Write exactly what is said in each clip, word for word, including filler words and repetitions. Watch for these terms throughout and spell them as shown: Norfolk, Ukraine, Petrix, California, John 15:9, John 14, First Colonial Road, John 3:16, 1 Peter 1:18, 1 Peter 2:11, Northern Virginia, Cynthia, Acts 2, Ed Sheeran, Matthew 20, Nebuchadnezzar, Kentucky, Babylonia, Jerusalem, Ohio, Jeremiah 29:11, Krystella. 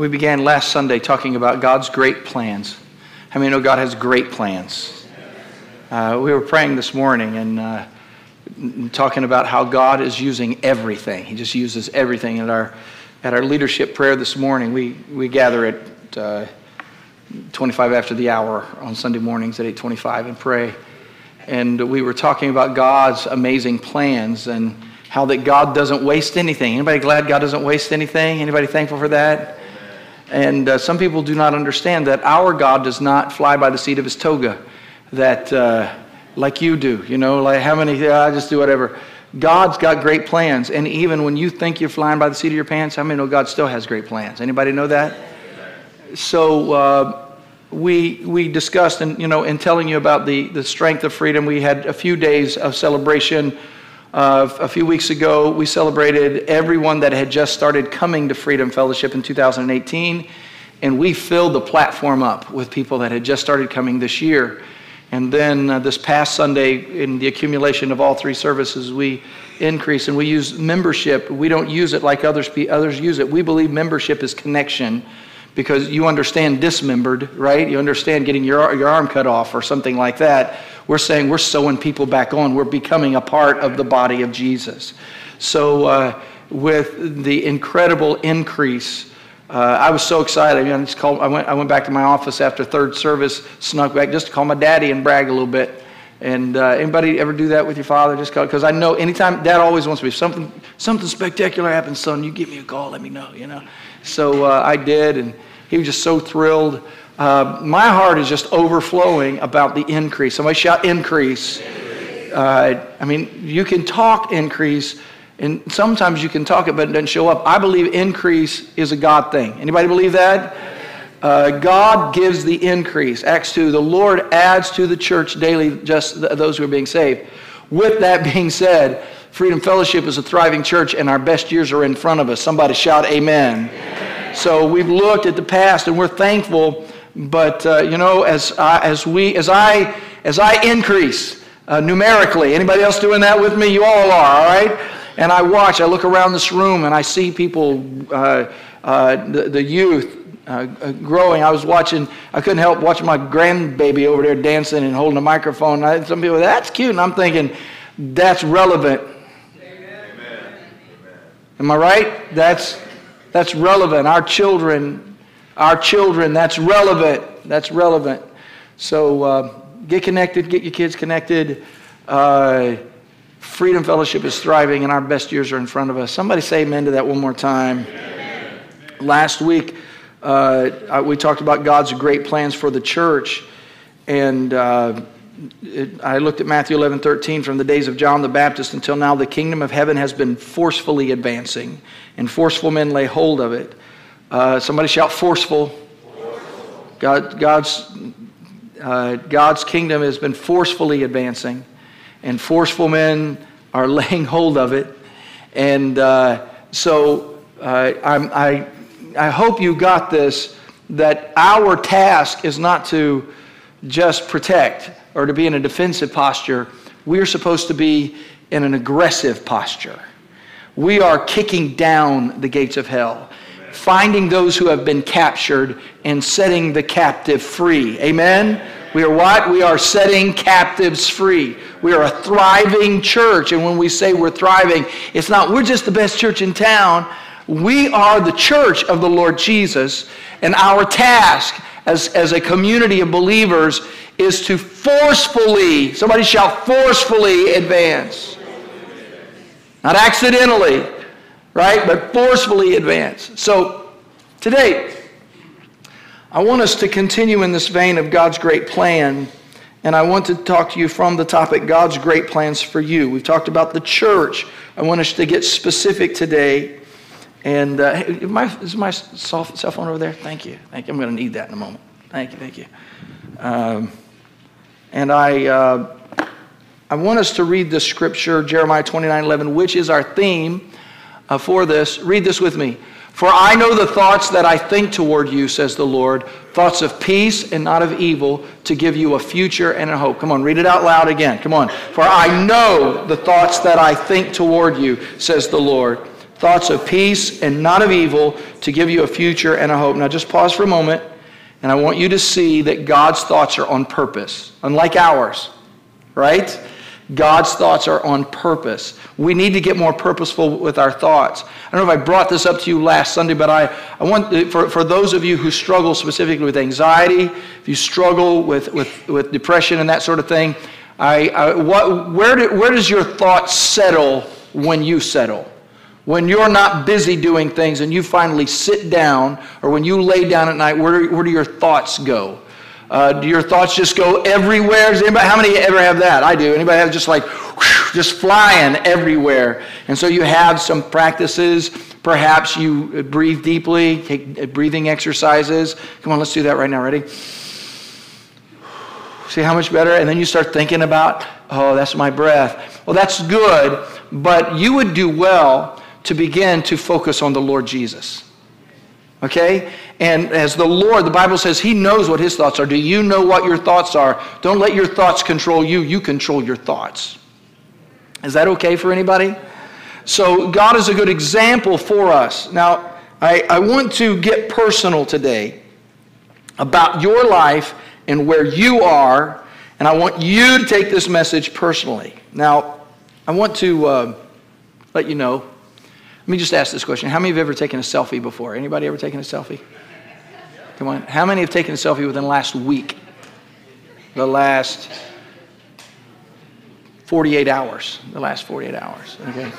We began last Sunday talking about God's great plans. How many know God has great plans? Uh, we were praying this morning and uh, talking about how God is using everything. He just uses everything. At our at our leadership prayer this morning, we, we gather at uh, twenty-five after the hour on Sunday mornings at eight twenty-five and pray. And we were talking about God's amazing plans and how that God doesn't waste anything. Anybody glad God doesn't waste anything? Anybody thankful for that? And uh, some people do not understand that our God does not fly by the seat of his toga, that uh, like you do, you know, like how many, uh, I just do whatever. God's got great plans, and even when you think you're flying by the seat of your pants, how many know God still has great plans? Anybody know that? So uh, we we discussed, and you know, in telling you about the, the strength of freedom, we had a few days of celebration. Uh, a few weeks ago, we celebrated everyone that had just started coming to Freedom Fellowship in two thousand eighteen, and we filled the platform up with people that had just started coming this year. And then uh, this past Sunday, in the accumulation of all three services, we increased, and we use membership. We don't use it like others others use it. We believe membership is connection, because you understand dismembered, right? You understand getting your, your arm cut off or something like that. We're saying we're sewing people back on. We're becoming a part of the body of Jesus. So uh, with the incredible increase, uh, I was so excited. I, mean, I, just called, I, went, I went back to my office after third service, snuck back just to call my daddy and brag a little bit. And uh, anybody ever do that with your father? Just call, because I know anytime, Dad always wants me. Something, something spectacular happens, son. You give me a call, let me know, you know. So uh, I did, and he was just so thrilled. Uh, my heart is just overflowing about the increase. Somebody shout increase. Uh, I mean, you can talk increase, and sometimes you can talk it, but it doesn't show up. I believe increase is a God thing. Anybody believe that? Uh, God gives the increase. Acts two, the Lord adds to the church daily just th- those who are being saved. With that being said, Freedom Fellowship is a thriving church, and our best years are in front of us. Somebody shout amen. Amen. So we've looked at the past, and we're thankful. But uh, you know, as I, as we as I as I increase uh, numerically, anybody else doing that with me? You all are, all right. And I watch. I look around this room, and I see people, uh, uh, the, the youth. Uh, growing. I was watching, I couldn't help watching my grandbaby over there dancing and holding a microphone. I, some people, that's cute. And I'm thinking, that's relevant. Amen. Am I right? That's that's relevant. Our children, our children, that's relevant. That's relevant. So uh, get connected, get your kids connected. Uh, Freedom Fellowship is thriving, and our best years are in front of us. Somebody say amen to that one more time. Amen. Last week, Uh, we talked about God's great plans for the church, and uh, it, I looked at Matthew eleven thirteen. From the days of John the Baptist until now, the kingdom of heaven has been forcefully advancing, and forceful men lay hold of it. Uh, somebody shout forceful. Forceful. God, God's uh, God's kingdom has been forcefully advancing, and forceful men are laying hold of it. And uh, so uh, I'm, I. I hope you got this, that our task is not to just protect or to be in a defensive posture. We're supposed to be in an aggressive posture. We are kicking down the gates of hell, amen, finding those who have been captured and setting the captive free. Amen? Amen. We are what? We are setting captives free. We are a thriving church. And when we say we're thriving, it's not we're just the best church in town. We are the church of the Lord Jesus, and our task as, as a community of believers is to forcefully, somebody shout forcefully advance. Not accidentally, right? But forcefully advance. So today, I want us to continue in this vein of God's great plan, and I want to talk to you from the topic, God's great plans for you. We've talked about the church. I want us to get specific today. And uh, hey, my, is my cell phone over there? Thank you. Thank you. I'm going to need that in a moment. Thank you. Thank you. Um, and I uh, I want us to read this scripture, Jeremiah twenty-nine eleven, which is our theme uh, for this. Read this with me. For I know the thoughts that I think toward you, says the Lord, thoughts of peace and not of evil, to give you a future and a hope. Come on, read it out loud again. Come on. For I know the thoughts that I think toward you, says the Lord. thoughts of peace and not of evil, to give you a future and a hope. Now just pause for a moment, and I want you to see that God's thoughts are on purpose, unlike ours, right? God's thoughts are on purpose. We need to get more purposeful with our thoughts. I don't know if I brought this up to you last Sunday, but I, I want, for, for those of you who struggle specifically with anxiety, if you struggle with, with, with depression and that sort of thing, I, I, what, where, do, where does your thought settle when you settle? When you're not busy doing things and you finally sit down, or when you lay down at night, where, where do your thoughts go? Uh, do your thoughts just go everywhere? Does anybody, how many ever have that? I do. Anybody have just like, whoosh, just flying everywhere? And so you have some practices. Perhaps you breathe deeply, take breathing exercises. Come on, let's do that right now. Ready? See how much better? And then you start thinking about, oh, that's my breath. Well, that's good, but you would do well to begin to focus on the Lord Jesus. Okay? And as the Lord, the Bible says, he knows what his thoughts are. Do you know what your thoughts are? Don't let your thoughts control you. You control your thoughts. Is that okay for anybody? So God is a good example for us. Now, I, I want to get personal today about your life and where you are, and I want you to take this message personally. Now, I want to uh, let you know. Let me just ask this question. How many have ever taken a selfie before? Anybody ever taken a selfie? Come on. How many have taken a selfie within the last week? The last forty-eight hours. The last forty-eight hours. Okay.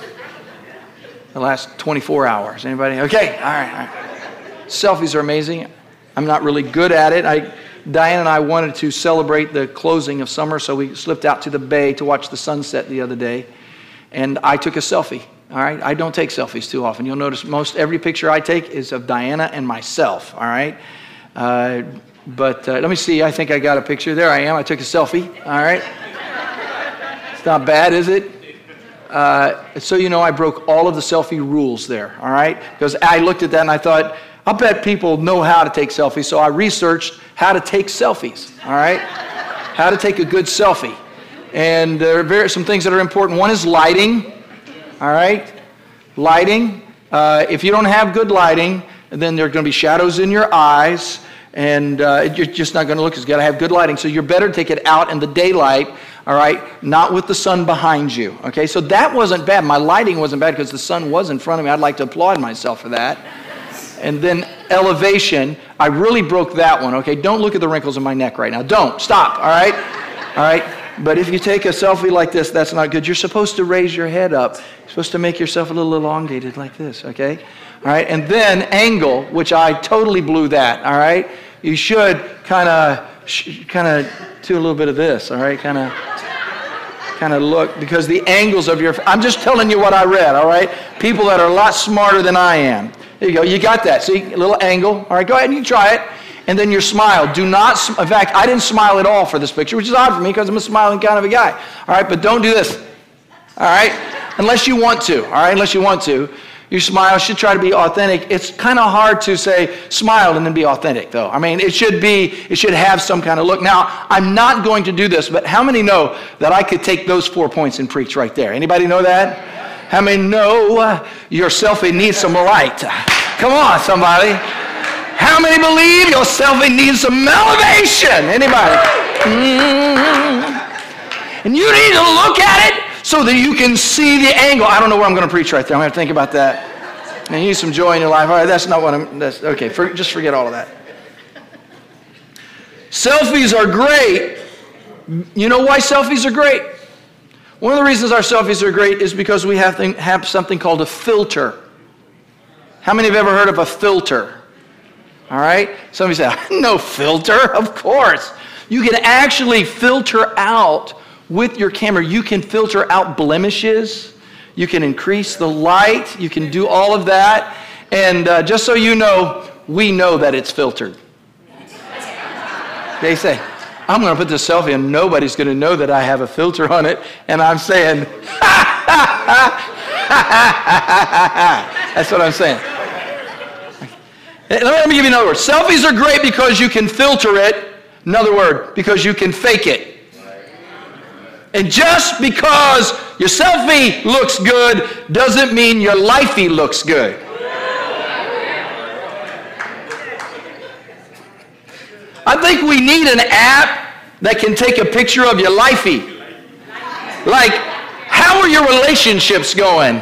The last twenty-four hours. Anybody? Okay. All right. All right. Selfies are amazing. I'm not really good at it. I, Diane and I wanted to celebrate the closing of summer, so we slipped out to the bay to watch the sunset the other day, and I took a selfie. All right, I don't take selfies too often. You'll notice most every picture I take is of Diana and myself. All right, uh, but uh, let me see. I think I got a picture. There I am. I took a selfie. All right, it's not bad, is it? Uh, so you know, I broke all of the selfie rules there. All right, because I looked at that and I thought, I bet people know how to take selfies. So I researched how to take selfies. All right, how to take a good selfie, and there are various, some things that are important. One is lighting. All right, lighting. Uh, if you don't have good lighting, then there are going to be shadows in your eyes, and uh, you're just not going to look. It's got to have good lighting. So you're better to take it out in the daylight. All right, not with the sun behind you. Okay, so that wasn't bad. My lighting wasn't bad because the sun was in front of me. I'd like to applaud myself for that. And then elevation. I really broke that one. Okay, don't look at the wrinkles in my neck right now. Don't stop. All right, all right. But if you take a selfie like this, that's not good. You're supposed to raise your head up. You're supposed to make yourself a little elongated like this, okay? All right, and then angle, which I totally blew that, all right? You should kind of kind of do a little bit of this, all right? Kind of kind of look, because the angles of your... I'm just telling you what I read, all right? People that are a lot smarter than I am. There you go. You got that. See, a little angle. All right, go ahead and you try it. And then your smile. Do not, in fact, I didn't smile at all for this picture, which is odd for me because I'm a smiling kind of a guy. All right, but don't do this. All right, unless you want to. All right, unless you want to. Your smile should try to be authentic. It's kind of hard to say smile and then be authentic, though. I mean, it should be, it should have some kind of look. Now, I'm not going to do this, but how many know that I could take those four points and preach right there? Anybody know that? How many know uh, your selfie needs some light? Come on, somebody. How many believe your selfie needs some elevation? Anybody? Mm-hmm. And you need to look at it so that you can see the angle. I don't know where I'm going to preach right there. I'm going to think about that. And you need some joy in your life. All right, that's not what I'm... That's, okay, for, just forget all of that. Selfies are great. You know why selfies are great? One of the reasons our selfies are great is because we have, thing, have something called a filter. How many have ever heard of a filter? All right? Somebody said, no filter. Of course. You can actually filter out with your camera. You can filter out blemishes. You can increase the light. You can do all of that. And uh, just so you know, we know that it's filtered. They say, I'm going to put this selfie and nobody's going to know that I have a filter on it. And I'm saying, ha, ha, ha, ha, ha, ha, ha. That's what I'm saying. Let me give you another word. Selfies are great because you can filter it. Another word, because you can fake it. And just because your selfie looks good doesn't mean your lifey looks good. I think we need an app that can take a picture of your lifey. Like, how are your relationships going?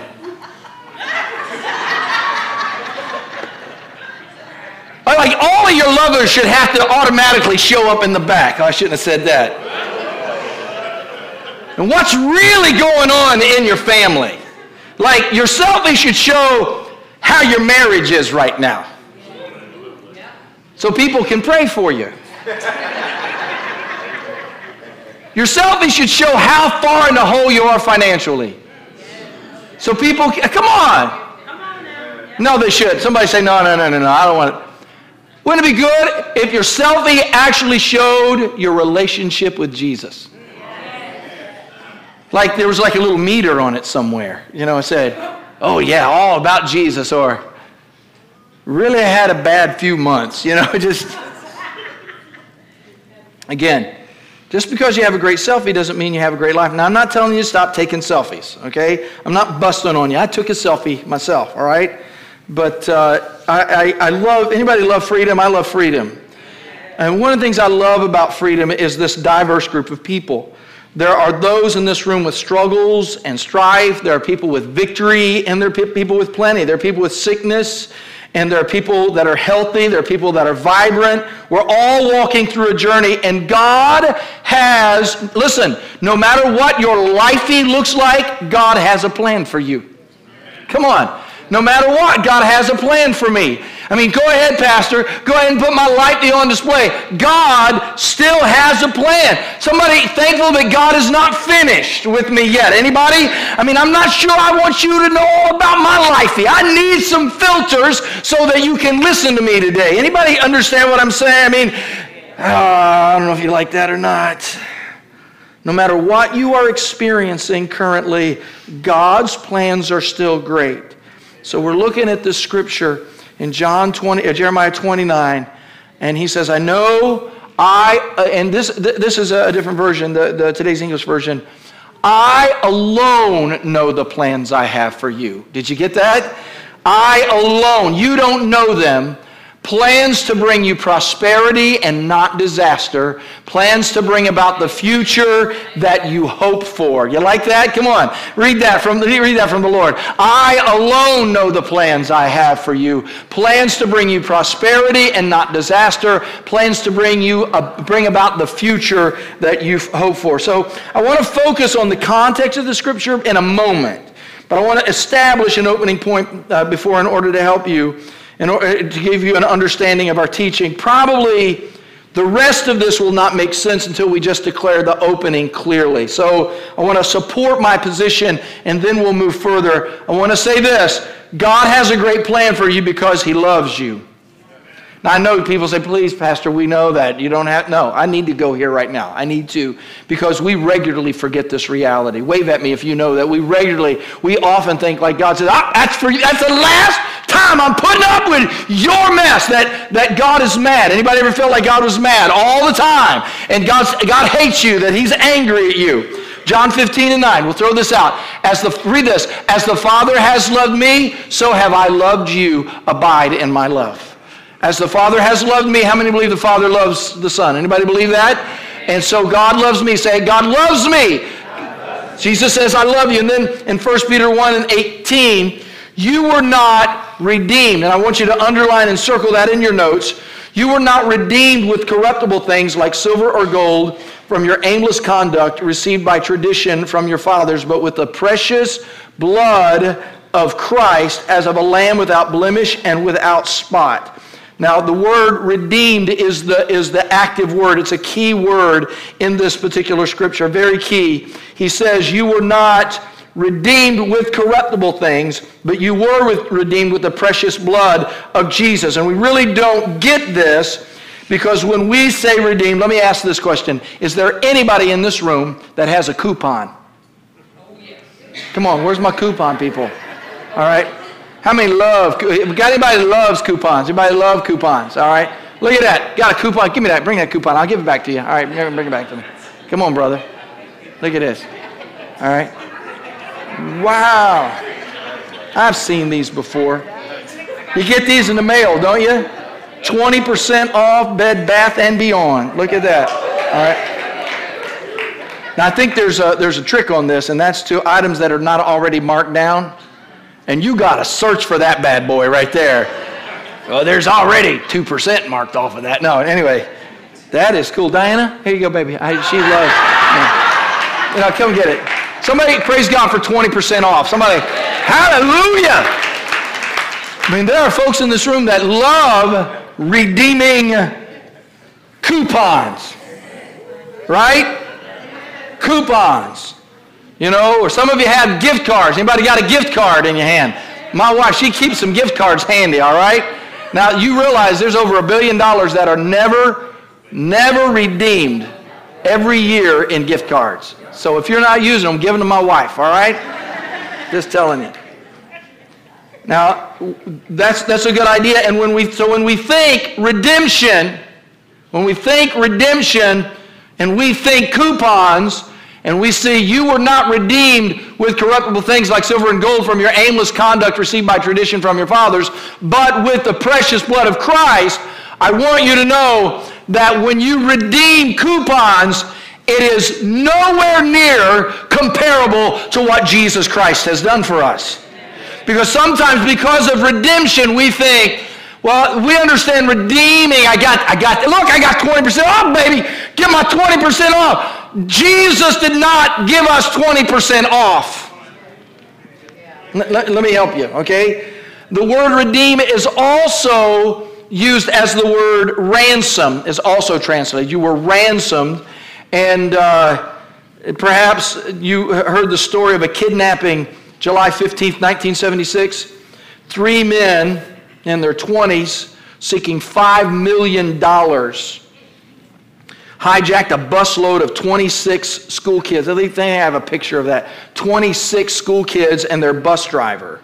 Like, all of your lovers should have to automatically show up in the back. Oh, I shouldn't have said that. And what's really going on in your family? Like, your selfie should show how your marriage is right now, so people can pray for you. Your selfie should show how far in the hole you are financially, so people can, come on. No, they should. Somebody say, no, no, no, no, no, I don't want it. Wouldn't it be good if your selfie actually showed your relationship with Jesus? Like, there was like a little meter on it somewhere. You know, it said, oh yeah, all about Jesus, or really had a bad few months. You know, just, again, just because you have a great selfie doesn't mean you have a great life. Now, I'm not telling you to stop taking selfies, okay? I'm not busting on you. I took a selfie myself, all right? But uh, I, I, I love, anybody love freedom? I love freedom. And one of the things I love about freedom is this diverse group of people. There are those in this room with struggles and strife. There are people with victory, and there are people with plenty. There are people with sickness, and there are people that are healthy. There are people that are vibrant. We're all walking through a journey, and God has, listen, no matter what your lifey looks like, God has a plan for you. Come on. No matter what, God has a plan for me. I mean, go ahead, Pastor. Go ahead and put my lifey on display. God still has a plan. Somebody thankful that God is not finished with me yet. Anybody? I mean, I'm not sure I want you to know all about my lifey. I need some filters so that you can listen to me today. Anybody understand what I'm saying? I mean, uh, I don't know if you like that or not. No matter what you are experiencing currently, God's plans are still great. So we're looking at this scripture in John twenty, Jeremiah twenty-nine, and he says, I know I, uh, and this th this is a different version, the, the today's English version, I alone know the plans I have for you. Did you get that? I alone, you don't know them. Plans to bring you prosperity and not disaster. Plans to bring about the future that you hope for. You like that? Come on. Read that from the, read that from the Lord. I alone know the plans I have for you. Plans to bring you prosperity and not disaster. Plans to bring you uh, bring about the future that you hope for. So I want to focus on the context of the scripture in a moment. But I want to establish an opening point uh, before in order to help you. In order to give you an understanding of our teaching, probably the rest of this will not make sense until we just declare the opening clearly. So I want to support my position, and then we'll move further. I want to say this. God has a great plan for you because he loves you. Now, I know people say, please, Pastor, we know that. You don't have, no, I need to go here right now. I need to, because we regularly forget this reality. Wave at me if you know that. We regularly, we often think like God says, ah, that's for you. That's the last time I'm putting up with your mess, that, that God is mad. Anybody ever feel like God was mad all the time? And God's, God hates you, that he's angry at you. John fifteen and nine, we'll throw this out. As the, read this, as the Father has loved me, so have I loved you. Abide in my love. As the Father has loved me, how many believe the Father loves the Son? Anybody believe that? And so God loves me. Say, God loves me. God loves Jesus says, I love you. And then in First Peter one and eighteen, you were not redeemed. And I want you to underline and circle that in your notes. You were not redeemed with corruptible things like silver or gold from your aimless conduct received by tradition from your fathers, but with the precious blood of Christ as of a lamb without blemish and without spot. Now, the word redeemed is the, is the active word. It's a key word in this particular scripture, very key. He says, you were not redeemed with corruptible things, but you were with, redeemed with the precious blood of Jesus. And we really don't get this, because when we say redeemed, let me ask this question. Is there anybody in this room that has a coupon? Oh, yes. Come on, where's my coupon, people? All right. How many love, got anybody that loves coupons? Anybody love coupons, all right? Look at that, got a coupon, give me that, bring that coupon, I'll give it back to you. All right, bring it back to me. Come on, brother. Look at this. All right. Wow. I've seen these before. You get these in the mail, don't you? twenty percent off Bed Bath and Beyond. Look at that. All right. Now I think there's a, there's a trick on this, and that's to items that are not already marked down. And you got to search for that bad boy right there. Well, there's already two percent marked off of that. No, anyway, that is cool. Diana, here you go, baby. I, she loves it. You know, come get it. Somebody praise God for twenty percent off. Somebody, hallelujah. I mean, there are folks in this room that love redeeming coupons, right? Coupons. You know, or some of you have gift cards. Anybody got a gift card in your hand? My wife, she keeps some gift cards handy, all right? Now, you realize there's over a billion dollars that are never, never redeemed every year in gift cards. So if you're not using them, give them to my wife, all right? Just telling you. Now, that's, that's a good idea. And when we, so when we think redemption, when we think redemption and we think coupons, and we see you were not redeemed with corruptible things like silver and gold from your aimless conduct received by tradition from your fathers, but with the precious blood of Christ, I want you to know that when you redeem coupons, it is nowhere near comparable to what Jesus Christ has done for us. Because sometimes because of redemption, we think, well, we understand redeeming. I got, I got, look, I got twenty percent off, baby. Get my twenty percent off. Jesus did not give us twenty percent off. Let, let, let me help you, okay? The word redeem is also used as the word ransom, is also translated. You were ransomed, and uh, perhaps you heard the story of a kidnapping, July fifteenth, nineteen seventy-six. Three men in their twenties seeking five million dollars. Hijacked a busload of twenty-six school kids. I think they have a picture of that. twenty-six school kids and their bus driver.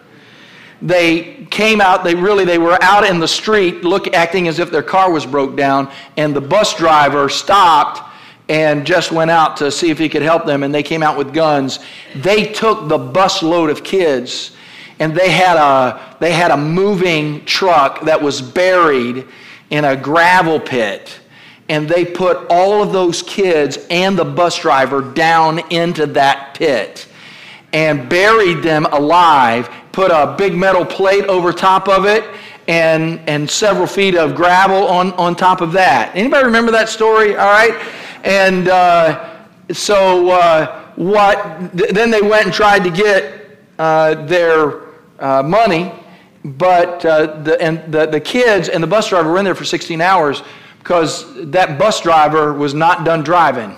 They came out, they really, they were out in the street look, acting as if their car was broke down, and the bus driver stopped and just went out to see if he could help them, and they came out with guns. They took the busload of kids, and they had a, they had a moving truck that was buried in a gravel pit. And they put all of those kids and the bus driver down into that pit and buried them alive, put a big metal plate over top of it and, and several feet of gravel on, on top of that. Anybody remember that story? All right. And uh, so uh, what? Th- then they went and tried to get uh, their uh, money, but uh, the, and the, the kids and the bus driver were in there for sixteen hours, because that bus driver was not done driving.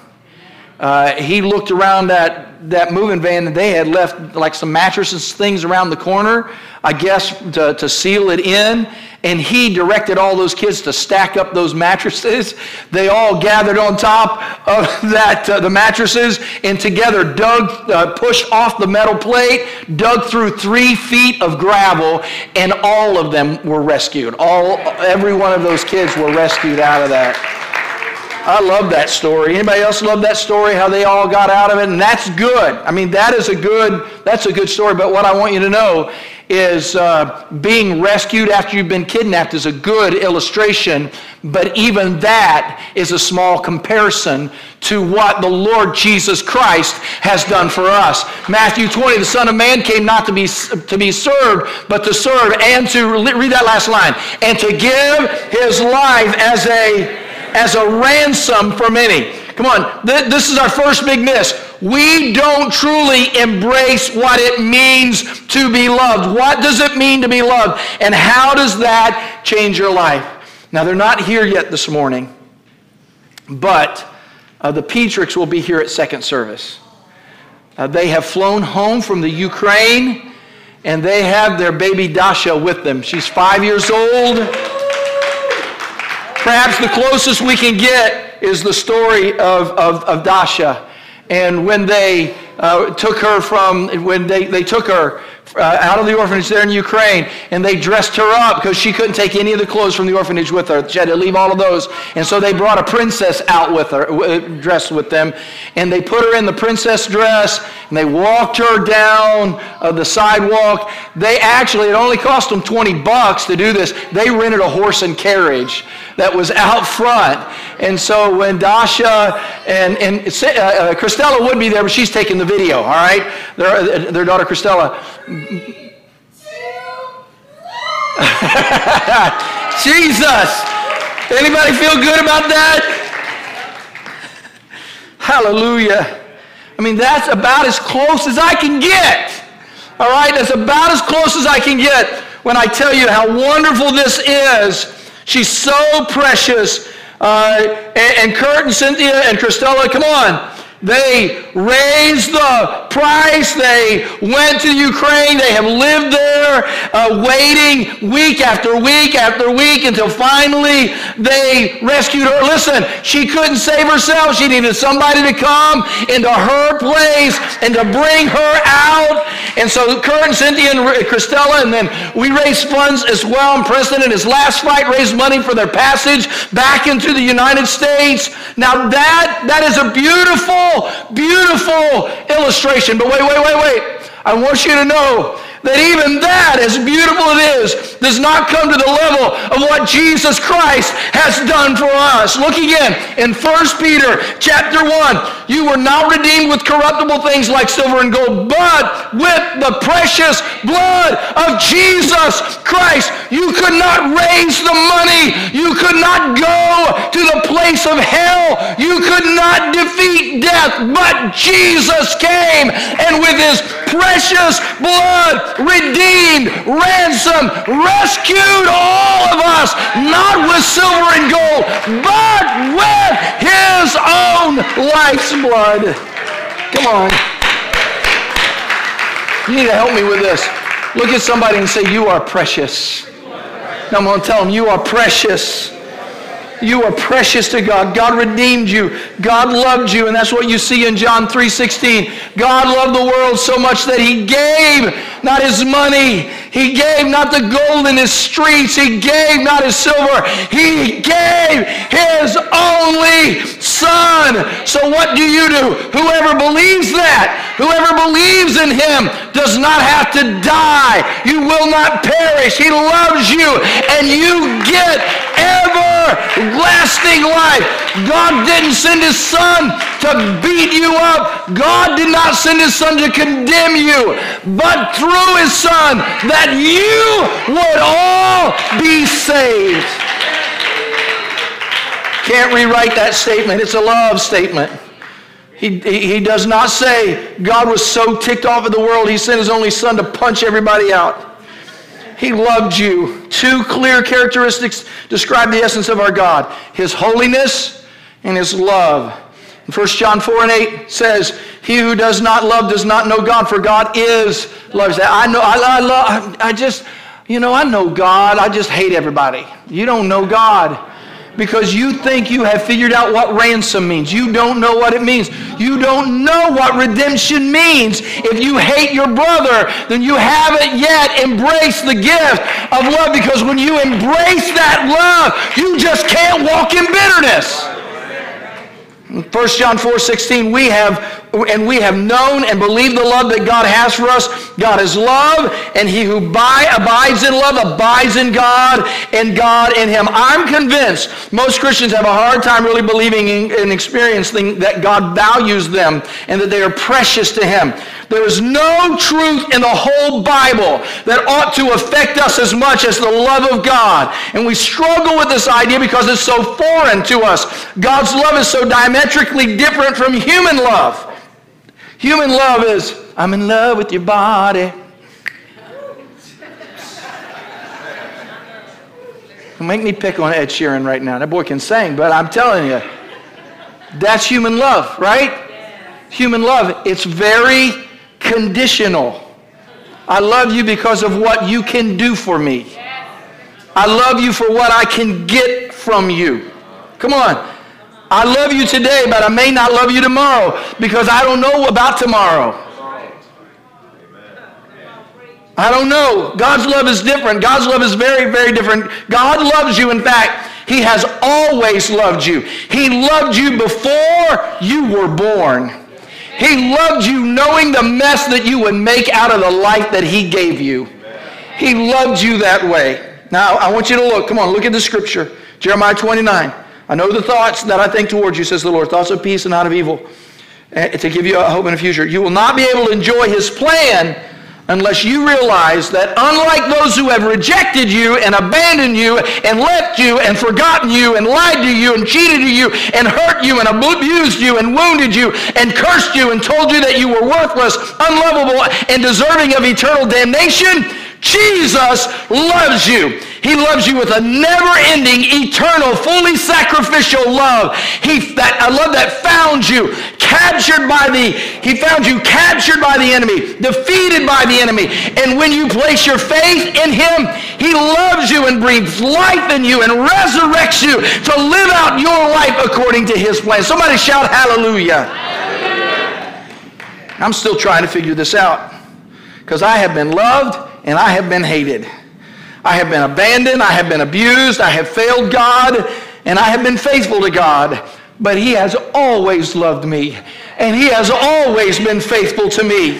Uh, he looked around that, that moving van that they had left, like some mattresses, things around the corner, I guess, to, to seal it in. And he directed all those kids to stack up those mattresses. They all gathered on top of that uh, the mattresses, and together dug, uh, pushed off the metal plate, dug through three feet of gravel, and all of them were rescued. All, every one of those kids were rescued out of that. I love that story. Anybody else love that story, how they all got out of it? And that's good. I mean, that is a good, that's a good story. But what I want you to know is uh, being rescued after you've been kidnapped is a good illustration. But even that is a small comparison to what the Lord Jesus Christ has done for us. Matthew twenty, the Son of Man came not to be, to be served, but to serve and to, read that last line, and to give his life as a... as a ransom for many. Come on, th- this is our first big miss. We don't truly embrace what it means to be loved. What does it mean to be loved? And how does that change your life? Now, they're not here yet this morning, but uh, the Petrix will be here at second service. Uh, they have flown home from the Ukraine, and they have their baby Dasha with them. She's five years old. Perhaps the closest we can get is the story of, of, of Dasha. And when they uh, took her from, when they, they took her uh, out of the orphanage there in Ukraine, and they dressed her up because she couldn't take any of the clothes from the orphanage with her. She had to leave all of those. And so they brought a princess out with her, w- dressed with them, and they put her in the princess dress, and they walked her down uh, the sidewalk. They actually, it only cost them twenty bucks to do this. They rented a horse and carriage that was out front. And so when Dasha and, and uh, uh, Krystella would be there, but she's taking the video, all right? Their, their daughter, Krystella. Jesus! Anybody feel good about that? Hallelujah. I mean, that's about as close as I can get. All right? That's about as close as I can get when I tell you how wonderful this is. She's so precious. Uh, and, and Kurt and Cynthia and Krystella, come on. They raised the price. They went to Ukraine. They have lived there, uh, waiting week after week after week until finally they rescued her. Listen, she couldn't save herself. She needed somebody to come into her place and to bring her out. And so Kurt and Cynthia and Krystella, and then we raised funds as well. And Preston in his last fight raised money for their passage back into the United States. Now that that is a beautiful beautiful illustration. But wait, wait, wait, wait. I want you to know that even that, as beautiful it is, does not come to the level of what Jesus Christ has done for us. Look again in First Peter chapter one. You were not redeemed with corruptible things like silver and gold, but with the precious blood of Jesus Christ. You could not raise the money. You could not go to the place of hell. You could not defeat death, but Jesus came and with his precious blood redeemed, ransomed, rescued all of us, not with silver and gold, but with his own life's blood. Come on. You need to help me with this. Look at somebody and say, you are precious. Now I'm going to tell them, you are precious. You are precious to God. God redeemed you. God loved you. And that's what you see in John three sixteen. God loved the world so much that he gave not his money. He gave not the gold in his streets. He gave not his silver. He gave his only son. So what do you do? Whoever believes that, whoever believes in him does not have to die. You will not perish. He loves you. And you get everlasting Lasting life. God didn't send his son to beat you up. God did not send his son to condemn you, but through his son that you would all be saved. Can't rewrite that statement. It's a love statement. He, he does not say God was so ticked off at the world he sent his only son to punch everybody out. He loved you. Two clear characteristics describe the essence of our God, his holiness and his love. And First John four and eight says, he who does not love does not know God, for God is love. I know, I, I love, I just, you know, I know God. I just hate everybody. You don't know God. Because you think you have figured out what ransom means. You don't know what it means. You don't know what redemption means. If you hate your brother, then you haven't yet embraced the gift of love, because when you embrace that love, you just can't walk in bitterness. First John four sixteen, we have, and we have known and believed the love that God has for us. God is love, and he who by, abides in love abides in God, and God in him. I'm convinced most Christians have a hard time really believing and experiencing that God values them and that they are precious to him. There is no truth in the whole Bible that ought to affect us as much as the love of God. And we struggle with this idea because it's so foreign to us. God's love is so diametrically different from human love. Human love is, I'm in love with your body. Don't make me pick on Ed Sheeran right now. That boy can sing, but I'm telling you, that's human love, right? Human love, it's very conditional. I love you because of what you can do for me. I love you for what I can get from you. Come on. I love you today, but I may not love you tomorrow because I don't know about tomorrow. I don't know. God's love is different. God's love is very, very different. God loves you. In fact, He has always loved you. He loved you before you were born. He loved you knowing the mess that you would make out of the life that He gave you. He loved you that way. Now, I want you to look. Come on, look at the scripture. Jeremiah twenty-nine. I know the thoughts that I think towards you, says the Lord, thoughts of peace and not of evil, to give you a hope and a future. You will not be able to enjoy His plan unless you realize that unlike those who have rejected you and abandoned you and left you and forgotten you and lied to you and cheated you and hurt you and abused you and wounded you and cursed you and told you that you were worthless, unlovable, and deserving of eternal damnation, Jesus loves you. He loves you with a never-ending, eternal, fully sacrificial love. He, that, a love that found you captured by the, He found you captured by the enemy, defeated by the enemy. And when you place your faith in Him, He loves you and breathes life in you and resurrects you to live out your life according to His plan. Somebody shout hallelujah. Hallelujah. I'm still trying to figure this out because I have been loved and I have been hated. I have been abandoned. I have been abused. I have failed God. And I have been faithful to God. But He has always loved me. And He has always been faithful to me.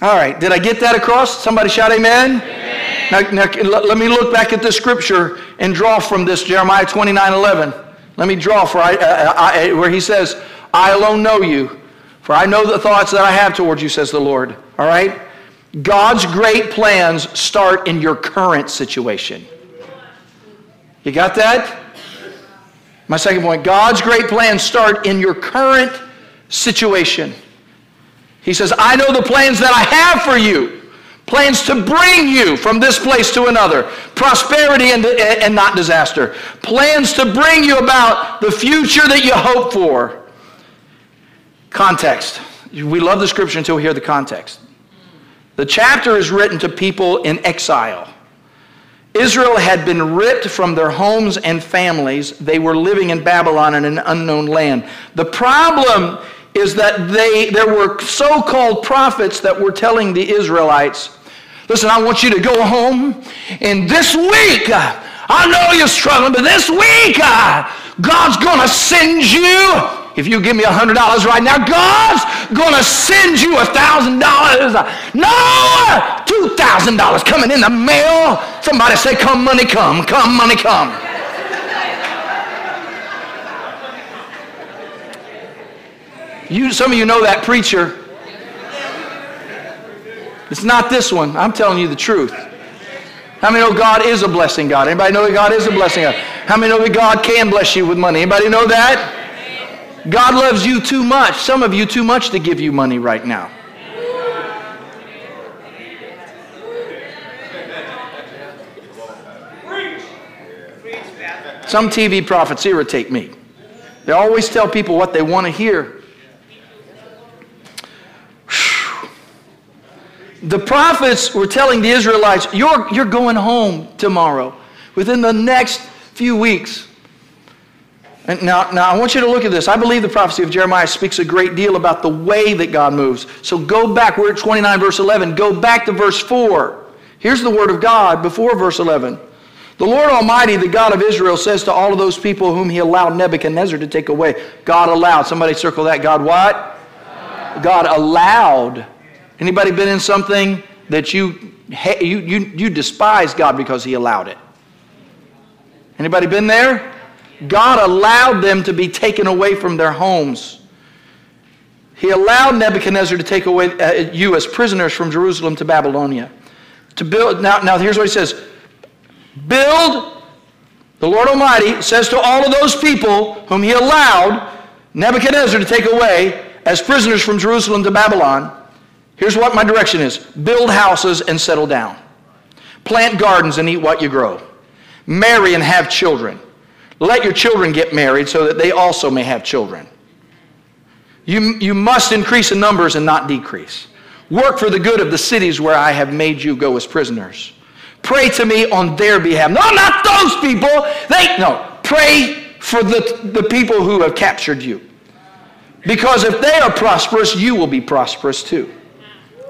All right. Did I get that across? Somebody shout amen. Amen. Now, now, let me look back at the scripture and draw from this, Jeremiah twenty-nine eleven. Let me draw for I, uh, I, where He says, I alone know you, for I know the thoughts that I have towards you, says the Lord. All right. God's great plans start in your current situation. You got that? My second point, God's great plans start in your current situation. He says, I know the plans that I have for you, plans to bring you from this place to another, prosperity and, and not disaster, plans to bring you about the future that you hope for. Context. We love the scripture until we hear the context. The chapter is written to people in exile. Israel had been ripped from their homes and families. They were living in Babylon in an unknown land. The problem is that they, there were so-called prophets that were telling the Israelites, listen, I want you to go home, and this week, I know you're struggling, but this week, God's going to send you. If you give me one hundred dollars right now, God's going to send you one thousand dollars. No, two thousand dollars coming in the mail. Somebody say, come money, come. Come money, come. You, some of you know that preacher. It's not this one. I'm telling you the truth. How many know God is a blessing God? Anybody know that God is a blessing God? How many know that God can bless you with money? Anybody know that? God loves you too much, some of you too much, to give you money right now. Some T V prophets irritate me. They always tell people what they want to hear. The prophets were telling the Israelites, you're, you're going home tomorrow, within the next few weeks. Now, now, I want you to look at this. I believe the prophecy of Jeremiah speaks a great deal about the way that God moves. So go back. We're at twenty-nine, verse eleven. Go back to verse four. Here's the word of God before verse eleven. The Lord Almighty, the God of Israel, says to all of those people whom He allowed Nebuchadnezzar to take away. God allowed. Somebody circle that. God what? God allowed. Anybody been in something that you, you, you, you despise God because He allowed it? Anybody been there? God allowed them to be taken away from their homes. He allowed Nebuchadnezzar to take away uh, you as prisoners from Jerusalem to Babylonia. To build, now, now here's what He says. Build, the Lord Almighty says to all of those people whom He allowed Nebuchadnezzar to take away as prisoners from Jerusalem to Babylon, here's what my direction is. Build houses and settle down. Plant gardens and eat what you grow. Marry and have children. Let your children get married so that they also may have children. You, you must increase in numbers and not decrease. Work for the good of the cities where I have made you go as prisoners. Pray to me on their behalf. No, not those people. They, no, pray for the, the people who have captured you. Because if they are prosperous, you will be prosperous too.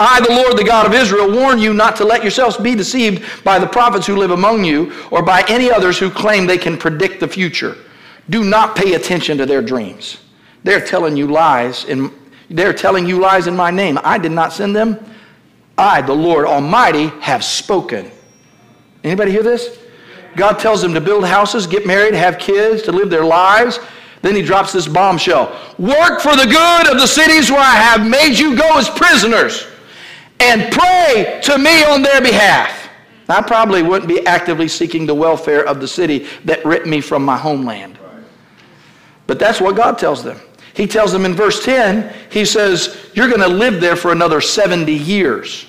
I, the Lord, the God of Israel, warn you not to let yourselves be deceived by the prophets who live among you or by any others who claim they can predict the future. Do not pay attention to their dreams. They're telling you lies in, they're telling you lies in my name. I did not send them. I, the Lord Almighty, have spoken. Anybody hear this? God tells them to build houses, get married, have kids, to live their lives. Then he drops this bombshell. Work for the good of the cities where I have made you go as prisoners, and pray to me on their behalf. I probably wouldn't be actively seeking the welfare of the city that ripped me from my homeland. But that's what God tells them. He tells them in verse ten, he says, you're going to live there for another seventy years.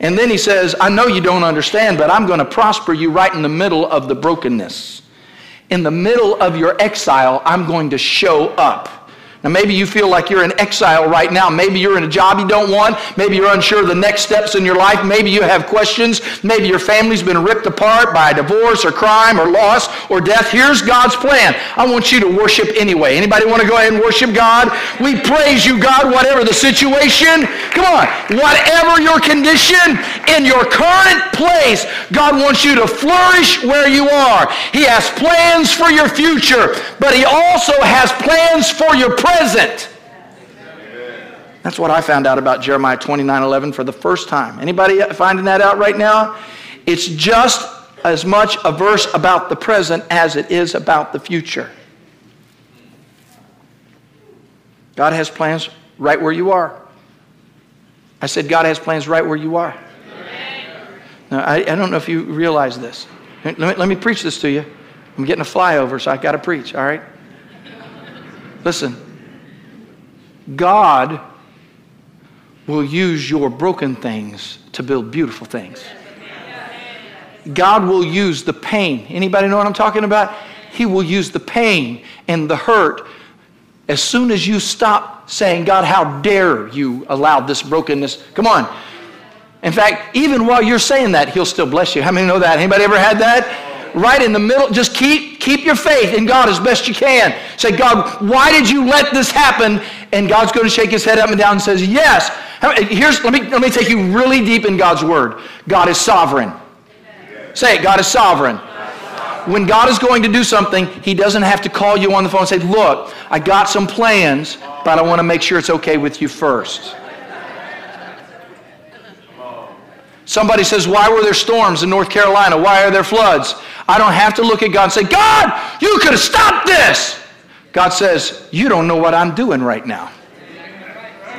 And then he says, I know you don't understand, but I'm going to prosper you right in the middle of the brokenness. In the middle of your exile, I'm going to show up. Now, maybe you feel like you're in exile right now. Maybe you're in a job you don't want. Maybe you're unsure of the next steps in your life. Maybe you have questions. Maybe your family's been ripped apart by a divorce or crime or loss or death. Here's God's plan. I want you to worship anyway. Anybody want to go ahead and worship God? We praise you, God, whatever the situation. Come on. Whatever your condition, in your current place, God wants you to flourish where you are. He has plans for your future, but he also has plans for your present. Present. That's what I found out about Jeremiah twenty-nine eleven for the first time. Anybody finding that out right now? It's just as much a verse about the present as it is about the future. God has plans right where you are. I said God has plans right where you are. Now, I, I don't know if you realize this. Let me, let me preach this to you. I'm getting a flyover, so I got to preach, all right? Listen. God will use your broken things to build beautiful things. God will use the pain. Anybody know what I'm talking about? He will use the pain and the hurt. As soon as you stop saying, God, how dare you allow this brokenness? Come on. In fact, even while you're saying that, he'll still bless you. How many know that? Anybody ever had that? Right in the middle, just keep keep your faith in God as best you can. Say, God, why did you let this happen? And God's going to shake his head up and down and says, yes. Here's, let me, let me take you really deep in God's word. God is sovereign. Say it, God is sovereign. When God is going to do something, he doesn't have to call you on the phone and say, look, I got some plans, but I want to make sure it's okay with you first. Somebody says, why were there storms in North Carolina? Why are there floods? I don't have to look at God and say, God, you could have stopped this. God says, you don't know what I'm doing right now.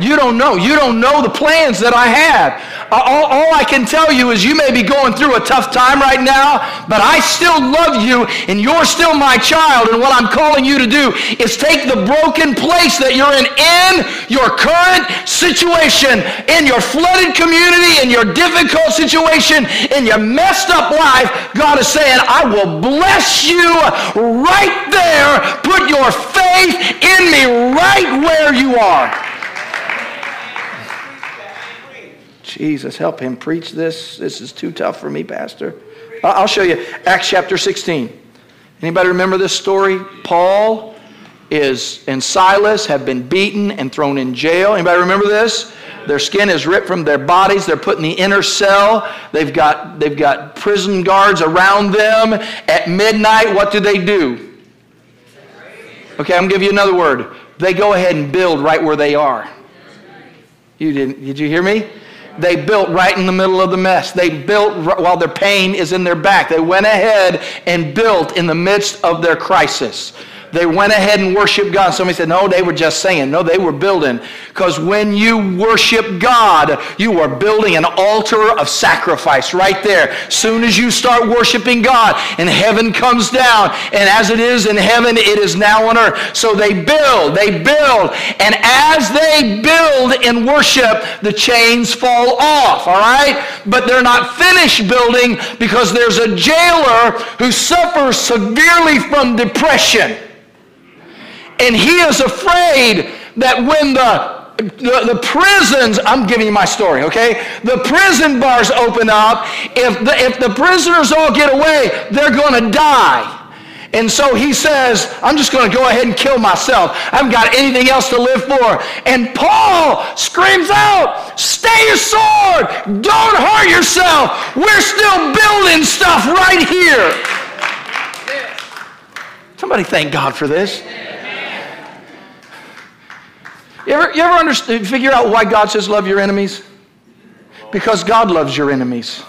You don't know. You don't know the plans that I have. All, all I can tell you is you may be going through a tough time right now, but I still love you, and you're still my child, and what I'm calling you to do is take the broken place that you're in, in your current situation, in your flooded community, in your difficult situation, in your messed up life. God is saying, I will bless you right there. Put your faith in me right where you are. Jesus, help him preach this. This is too tough for me, Pastor. I'll show you. Acts chapter sixteen. Anybody remember this story? Paul is and Silas have been beaten and thrown in jail. Anybody remember this? Their skin is ripped from their bodies. They're put in the inner cell. They've got, they've got prison guards around them. At midnight, what do they do? Okay, I'm going to give you another word. They go ahead and build right where they are. You didn't, did you hear me? They built right in the middle of the mess. They built while their pain is in their back. They went ahead and built in the midst of their crisis. They went ahead and worshiped God. Somebody said, no, they were just saying. No, they were building. Because when you worship God, you are building an altar of sacrifice right there. Soon as you start worshiping God, and heaven comes down. And as it is in heaven, it is now on earth. So they build, they build. And as they build in worship, the chains fall off, all right? But they're not finished building because there's a jailer who suffers severely from depression. And he is afraid that when the, the, the prisons, I'm giving you my story, okay? The prison bars open up. If the, if the prisoners all get away, they're going to die. And so he says, I'm just going to go ahead and kill myself. I haven't got anything else to live for. And Paul screams out, stay your sword. Don't hurt yourself. We're still building stuff right here. Somebody thank God for this. You ever, you ever understand, figure out why God says love your enemies? Because God loves your enemies.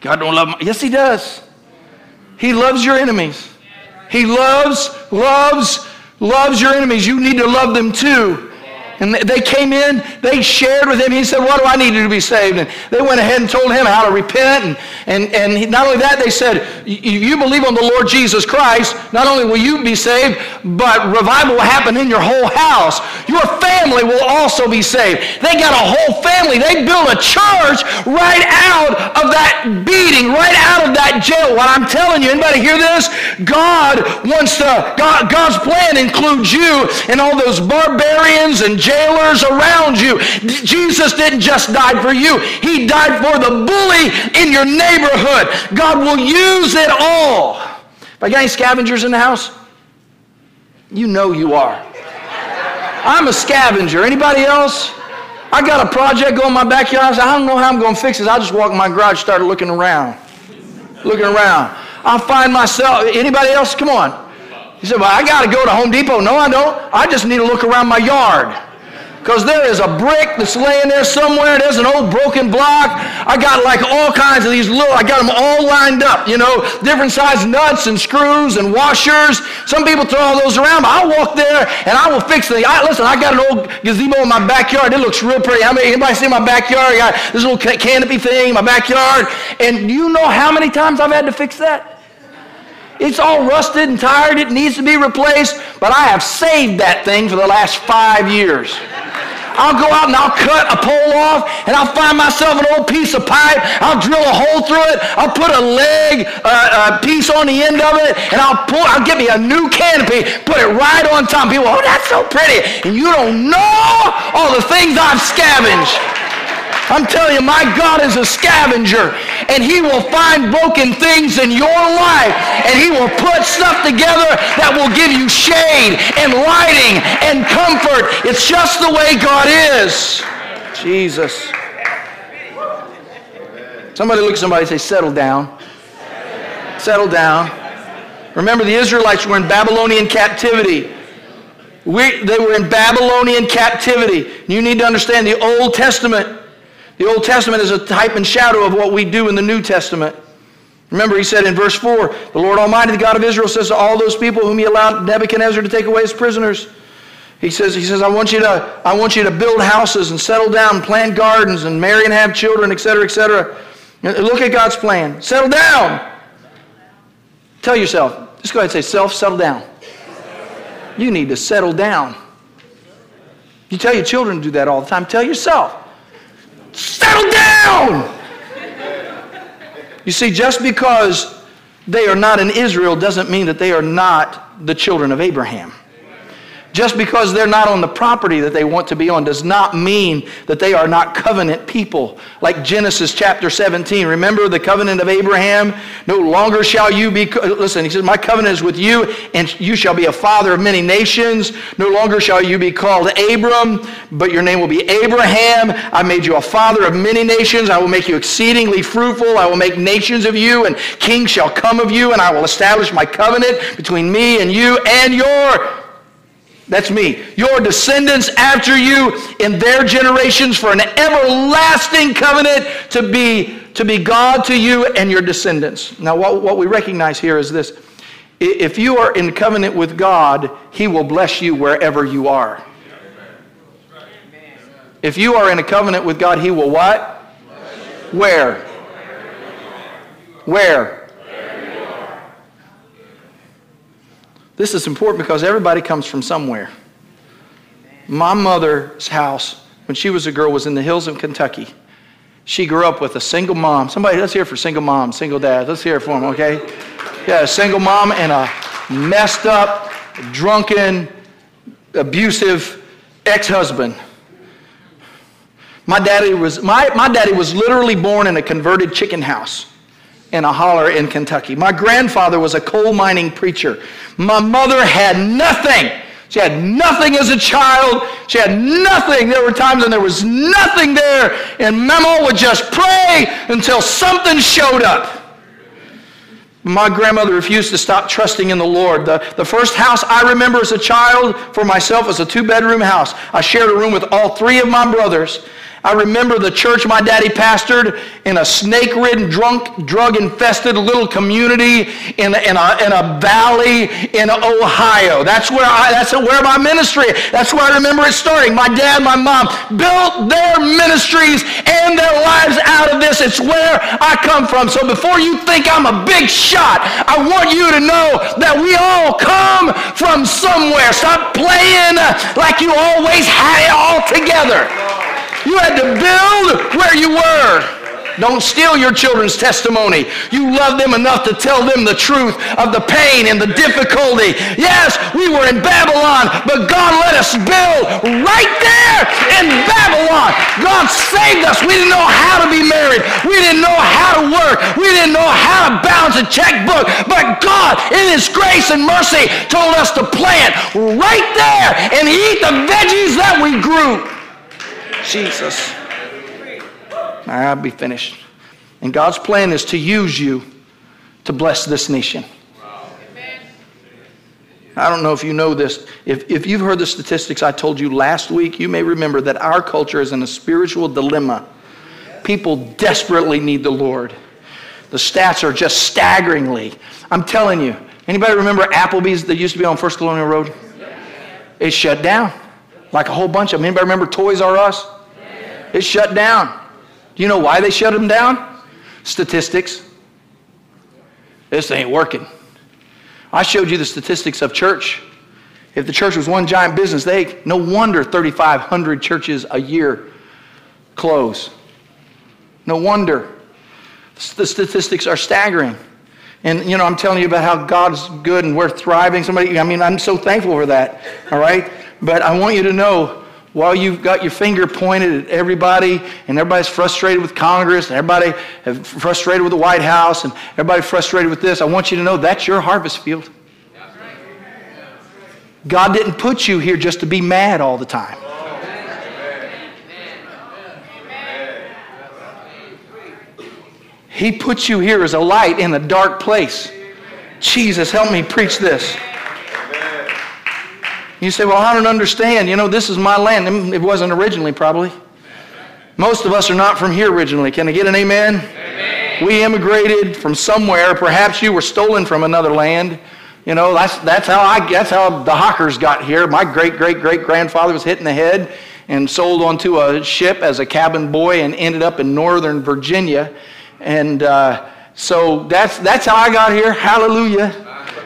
God don't love them. Yes, he does. He loves your enemies. He loves, loves, loves your enemies. You need to love them too. And they came in, they shared with him. He said, what do I need to do to be saved? And they went ahead and told him how to repent. And, and, and he, not only that, they said, if you believe on the Lord Jesus Christ, not only will you be saved, but revival will happen in your whole house. Your family will also be saved. They got a whole family. They built a church right out of that beating, right out of that jail. What I'm telling you, anybody hear this? God wants to, God, God's plan includes you and all those barbarians and jailers around you. Jesus didn't just die for you. He died for the bully in your neighborhood. God will use it all. If I got any scavengers in the house, you know you are. I'm a scavenger. Anybody else? I got a project going in my backyard. I don't know how I'm going to fix this. I just walk in my garage, started looking around. Looking around. I find myself, anybody else? Come on. He said, well, I got to go to Home Depot. No, I don't. I just need to look around my yard. Because there is a brick that's laying there somewhere. There's an old broken block. I got like all kinds of these little, I got them all lined up, you know, different size nuts and screws and washers. Some people throw all those around, but I'll walk there and I will fix it. I, listen, I got an old gazebo in my backyard. It looks real pretty. I mean, anybody see my backyard? I got this little canopy thing in my backyard. And you know how many times I've had to fix that? It's all rusted and tired. It needs to be replaced. But I have saved that thing for the last five years. I'll go out and I'll cut a pole off and I'll find myself an old piece of pipe. I'll drill a hole through it. I'll put a leg uh, a piece on the end of it and I'll pull. I'll get me a new canopy, put it right on top. People, oh, that's so pretty. And you don't know all the things I've scavenged. I'm telling you, my God is a scavenger, and he will find broken things in your life, and he will put stuff together that will give you shade and lighting and comfort. It's just the way God is. Jesus. Somebody look at somebody and say, settle down. Settle down. Remember, the Israelites were in Babylonian captivity. We, they were in Babylonian captivity. You need to understand the Old Testament. The Old Testament is a type and shadow of what we do in the New Testament. Remember, he said in verse four, the Lord Almighty, the God of Israel, says to all those people whom he allowed Nebuchadnezzar to take away as prisoners, he says, he says, I want you to, I want you to build houses and settle down, plant gardens and marry and have children, et cetera, et cetera. Look at God's plan. Settle down. Tell yourself, just go ahead and say, self, settle down. You need to settle down. You tell your children to do that all the time. Tell yourself. Settle down! You see, just because they are not in Israel doesn't mean that they are not the children of Abraham. Just because they're not on the property that they want to be on does not mean that they are not covenant people. Like Genesis chapter seventeen, remember the covenant of Abraham? No longer shall you be, listen, he says, my covenant is with you, and you shall be a father of many nations. No longer shall you be called Abram, but your name will be Abraham. I made you a father of many nations. I will make you exceedingly fruitful. I will make nations of you, and kings shall come of you, and I will establish my covenant between me and you and your... That's me. Your descendants after you in their generations for an everlasting covenant to be, to be God to you and your descendants. Now, what, what we recognize here is this. If you are in covenant with God, he will bless you wherever you are. If you are in a covenant with God, he will what? Where? Where? This is important because everybody comes from somewhere. My mother's house, when she was a girl, was in the hills of Kentucky. She grew up with a single mom. Somebody, let's hear for single mom, single dad. Let's hear it for them, okay? Yeah, a single mom and a messed up, drunken, abusive ex-husband. My daddy was, my, my daddy was literally born in a converted chicken house. in a holler in Kentucky. My grandfather was a coal mining preacher. My mother had nothing. She had nothing as a child. She had nothing. There were times when there was nothing there, and Mama would just pray until something showed up. My grandmother refused to stop trusting in the Lord. The, the first house I remember as a child for myself was a two-bedroom house. I shared a room with all three of my brothers. I remember the church my daddy pastored in a snake-ridden, drunk, drug-infested little community in, in, a, in a valley in Ohio. That's where, I, that's where my ministry, that's where I remember it starting. My dad, my mom built their ministries and their lives out of this. It's where I come from. So before you think I'm a big shot, I want you to know that we all come from somewhere. Stop playing like you always had it all together. You had to build where you were. Don't steal your children's testimony. You love them enough to tell them the truth of the pain and the difficulty. Yes, we were in Babylon, but God let us build right there in Babylon. God saved us. We didn't know how to be married. We didn't know how to work. We didn't know how to balance a checkbook. But God, in His grace and mercy, told us to plant right there and eat the veggies that we grew. Jesus. I'll be finished. And God's plan is to use you to bless this nation. I don't know if you know this. If, if you've heard the statistics I told you last week, you may remember that our culture is in a spiritual dilemma. People desperately need the Lord. The stats are just staggeringly. I'm telling you. Anybody remember Applebee's that used to be on First Colonial Road? It shut down. Like a whole bunch of them. Anybody remember Toys R Us? Yeah. It shut down. Do you know why they shut them down? Statistics. This ain't working. I showed you the statistics of church. If the church was one giant business, they no wonder thirty-five hundred churches a year close. No wonder. The statistics are staggering. And, you know, I'm telling you about how God's good and we're thriving. Somebody, I mean, I'm so thankful for that, all right? But I want you to know, while you've got your finger pointed at everybody, and everybody's frustrated with Congress, and everybody frustrated with the White House, and everybody frustrated with this, I want you to know that's your harvest field. God didn't put you here just to be mad all the time. He put you here as a light in a dark place. Jesus, help me preach this. You say, well, I don't understand. You know, this is my land. It wasn't originally, probably. Most of us are not from here originally. Can I get an amen? Amen. We immigrated from somewhere. Perhaps you were stolen from another land. You know, that's, that's, how I, that's how the Hawkers got here. My great-great-great-grandfather was hit in the head and sold onto a ship as a cabin boy and ended up in Northern Virginia. And uh, so that's, that's how I got here. Hallelujah.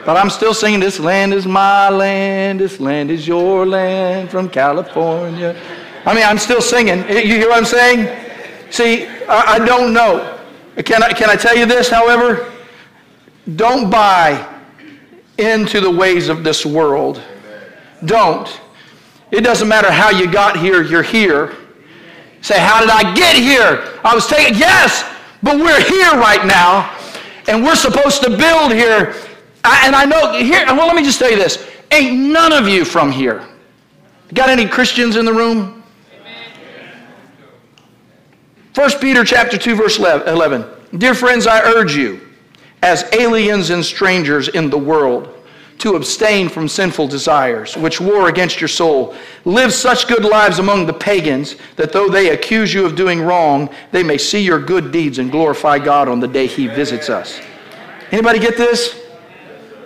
But I'm still singing, this land is my land, this land is your land from California. I mean, I'm still singing. You hear what I'm saying? See, I, I don't know. Can I, can I tell you this, however? Don't buy into the ways of this world. Don't. It doesn't matter how you got here, you're here. Say, how did I get here? I was taken, yes, but we're here right now, and we're supposed to build here. I, and I know, here, well, let me just tell you this. Ain't none of you from here. Got any Christians in the room? First Peter chapter two, verse eleven. Dear friends, I urge you, as aliens and strangers in the world, to abstain from sinful desires, which war against your soul. Live such good lives among the pagans, that though they accuse you of doing wrong, they may see your good deeds and glorify God on the day He visits us. Anybody get this?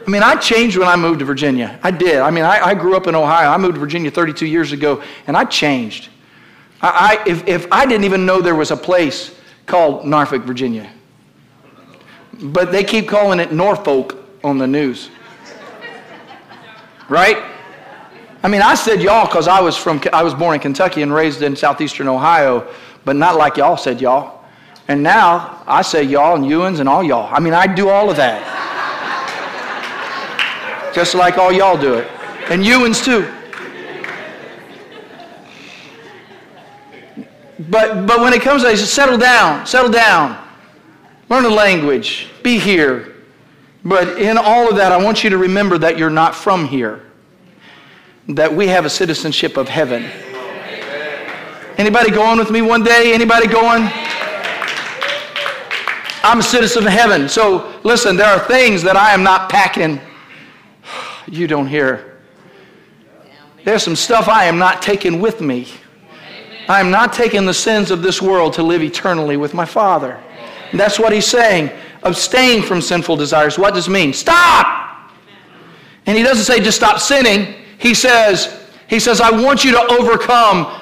I mean, I changed when I moved to Virginia. I did. I mean, I, I grew up in Ohio. I moved to Virginia thirty-two years ago, and I changed. I, I if, if I didn't even know there was a place called Norfolk, Virginia. But they keep calling it Norfolk on the news. Right? I mean, I said y'all because I was from I was born in Kentucky and raised in southeastern Ohio, but not like y'all said y'all. And now I say y'all and you'ns and all y'all. I mean, I do all of that. Just like all y'all do it. And Ewans too. But but when it comes to it, settle down, settle down. Learn the language. be here. But in all of that, I want you to remember that you're not from here. That we have a citizenship of heaven. Anybody going with me one day? Anybody going? I'm a citizen of heaven. So listen, there are things that I am not packing. You don't hear. There's some stuff I am not taking with me. I am not taking the sins of this world to live eternally with my Father. And that's what he's saying. Abstain from sinful desires. What does it mean? Stop! And he doesn't say just stop sinning. He says, he says, I want you to overcome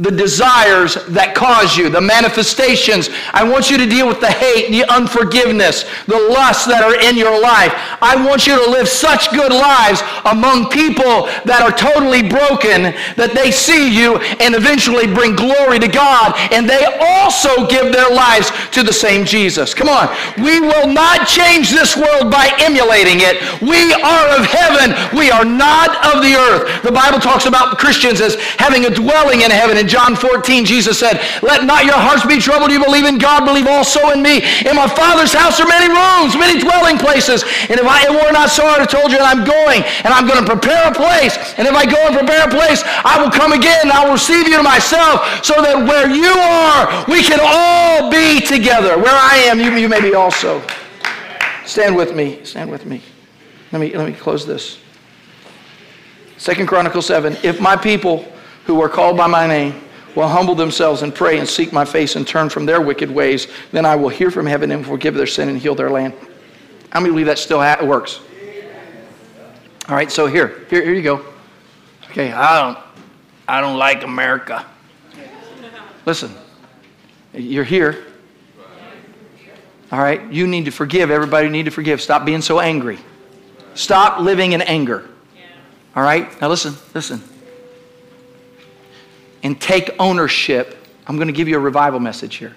the desires that cause you, the manifestations. I want you to deal with the hate, the unforgiveness, the lusts that are in your life. I want you to live such good lives among people that are totally broken that they see you and eventually bring glory to God, and they also give their lives to the same Jesus. Come on. We will not change this world by emulating it. We are of heaven. We are not of the earth. The Bible talks about Christians as having a dwelling in heaven. In John fourteen, Jesus said, let not your hearts be troubled. You believe in God, believe also in me. In my Father's house are many rooms, many dwelling places. And if I were not so, I would have told you that I'm going, and I'm going to prepare a place. And if I go and prepare a place, I will come again, and I will receive you to myself, so that where you are, we can all be together. Where I am, you, you may be also. Stand with me. Stand with me. Let me, let me close this. Second Chronicles seven, if my people who are called by my name will humble themselves and pray and seek my face and turn from their wicked ways, then I will hear from heaven and forgive their sin and heal their land. How many believe that still works? All right, so here, here, here you go. Okay, I don't, I don't like America. Listen, you're here. All right, you need to forgive. Everybody need to forgive. Stop being so angry. Stop living in anger. All right, now listen, listen. And take ownership. I'm going to give you a revival message here.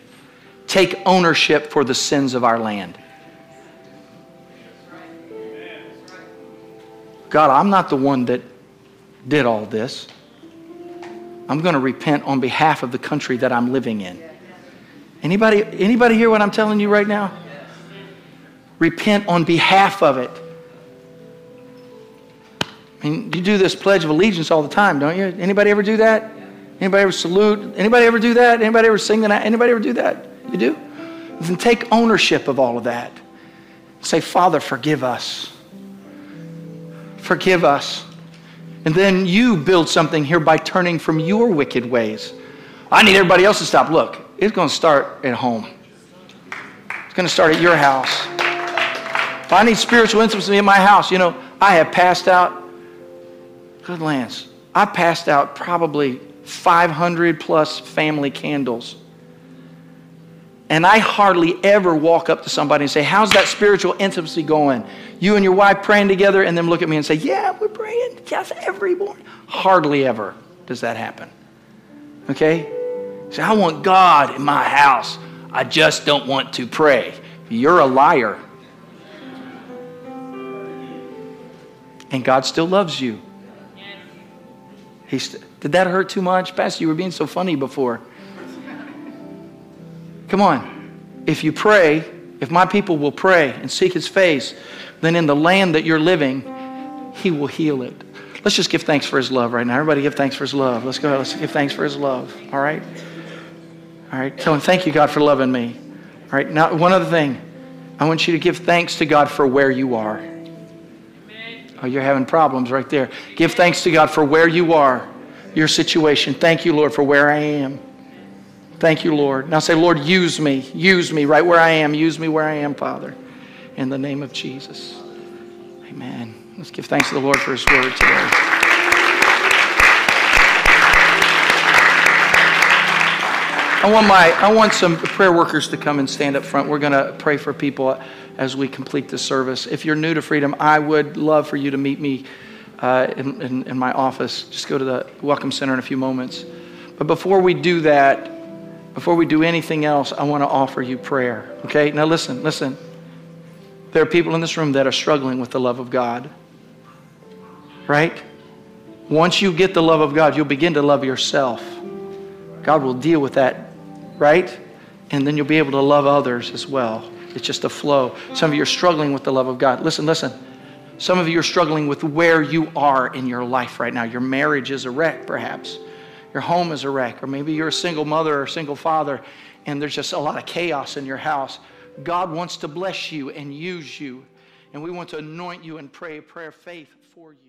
Take ownership for the sins of our land. God, I'm not the one that did all this. I'm going to repent on behalf of the country that I'm living in. Anybody, anybody hear what I'm telling you right now? Repent on behalf of it. I mean, you do this Pledge of Allegiance all the time, don't you? Anybody ever do that? Anybody ever salute? Anybody ever do that? Anybody ever sing that? Anybody ever do that? You do? Then take ownership of all of that. Say, Father, forgive us. Forgive us. And then you build something here by turning from your wicked ways. I need everybody else to stop. Look, it's going to start at home. It's going to start at your house. If I need spiritual intimacy in my house, you know, I have passed out. Good Lance. I passed out probably five hundred plus family candles. And I hardly ever walk up to somebody and say, how's that spiritual intimacy going? You and your wife praying together, and then look at me and say, yeah, we're praying. Yes, every morning. Hardly ever does that happen. Okay? Say, I want God in my house. I just don't want to pray. You're a liar. And God still loves you. He st- Did that hurt too much? Pastor, you were being so funny before. Come on. If you pray, if my people will pray and seek his face, then in the land that you're living, he will heal it. Let's just give thanks for his love right now. Everybody give thanks for his love. Let's go. Let's give thanks for his love. All right? All right. Tell him, thank you, God, for loving me. All right. Now, one other thing. I want you to give thanks to God for where you are. Oh, you're having problems right there. Give thanks to God for where you are. Your situation. Thank you, Lord, for where I am. Thank you, Lord. Now say, Lord, use me. Use me right where I am. Use me where I am, Father. In the name of Jesus. Amen. Let's give thanks to the Lord for his word today. I want my, I want some prayer workers to come and stand up front. We're going to pray for people as we complete the service. If you're new to Freedom, I would love for you to meet me Uh, in, in, in my office. Just go to the Welcome Center in a few moments. But before we do that, before we do anything else, I want to offer you prayer. Okay? Now listen, listen. There are people in this room that are struggling with the love of God. Right? Once you get the love of God, you'll begin to love yourself. God will deal with that. Right? And then you'll be able to love others as well. It's just a flow. Some of you are struggling with the love of God. Listen, listen. Some of you are struggling with where you are in your life right now. Your marriage is a wreck, perhaps. Your home is a wreck. Or maybe you're a single mother or single father, and there's just a lot of chaos in your house. God wants to bless you and use you. And we want to anoint you and pray a prayer of faith for you.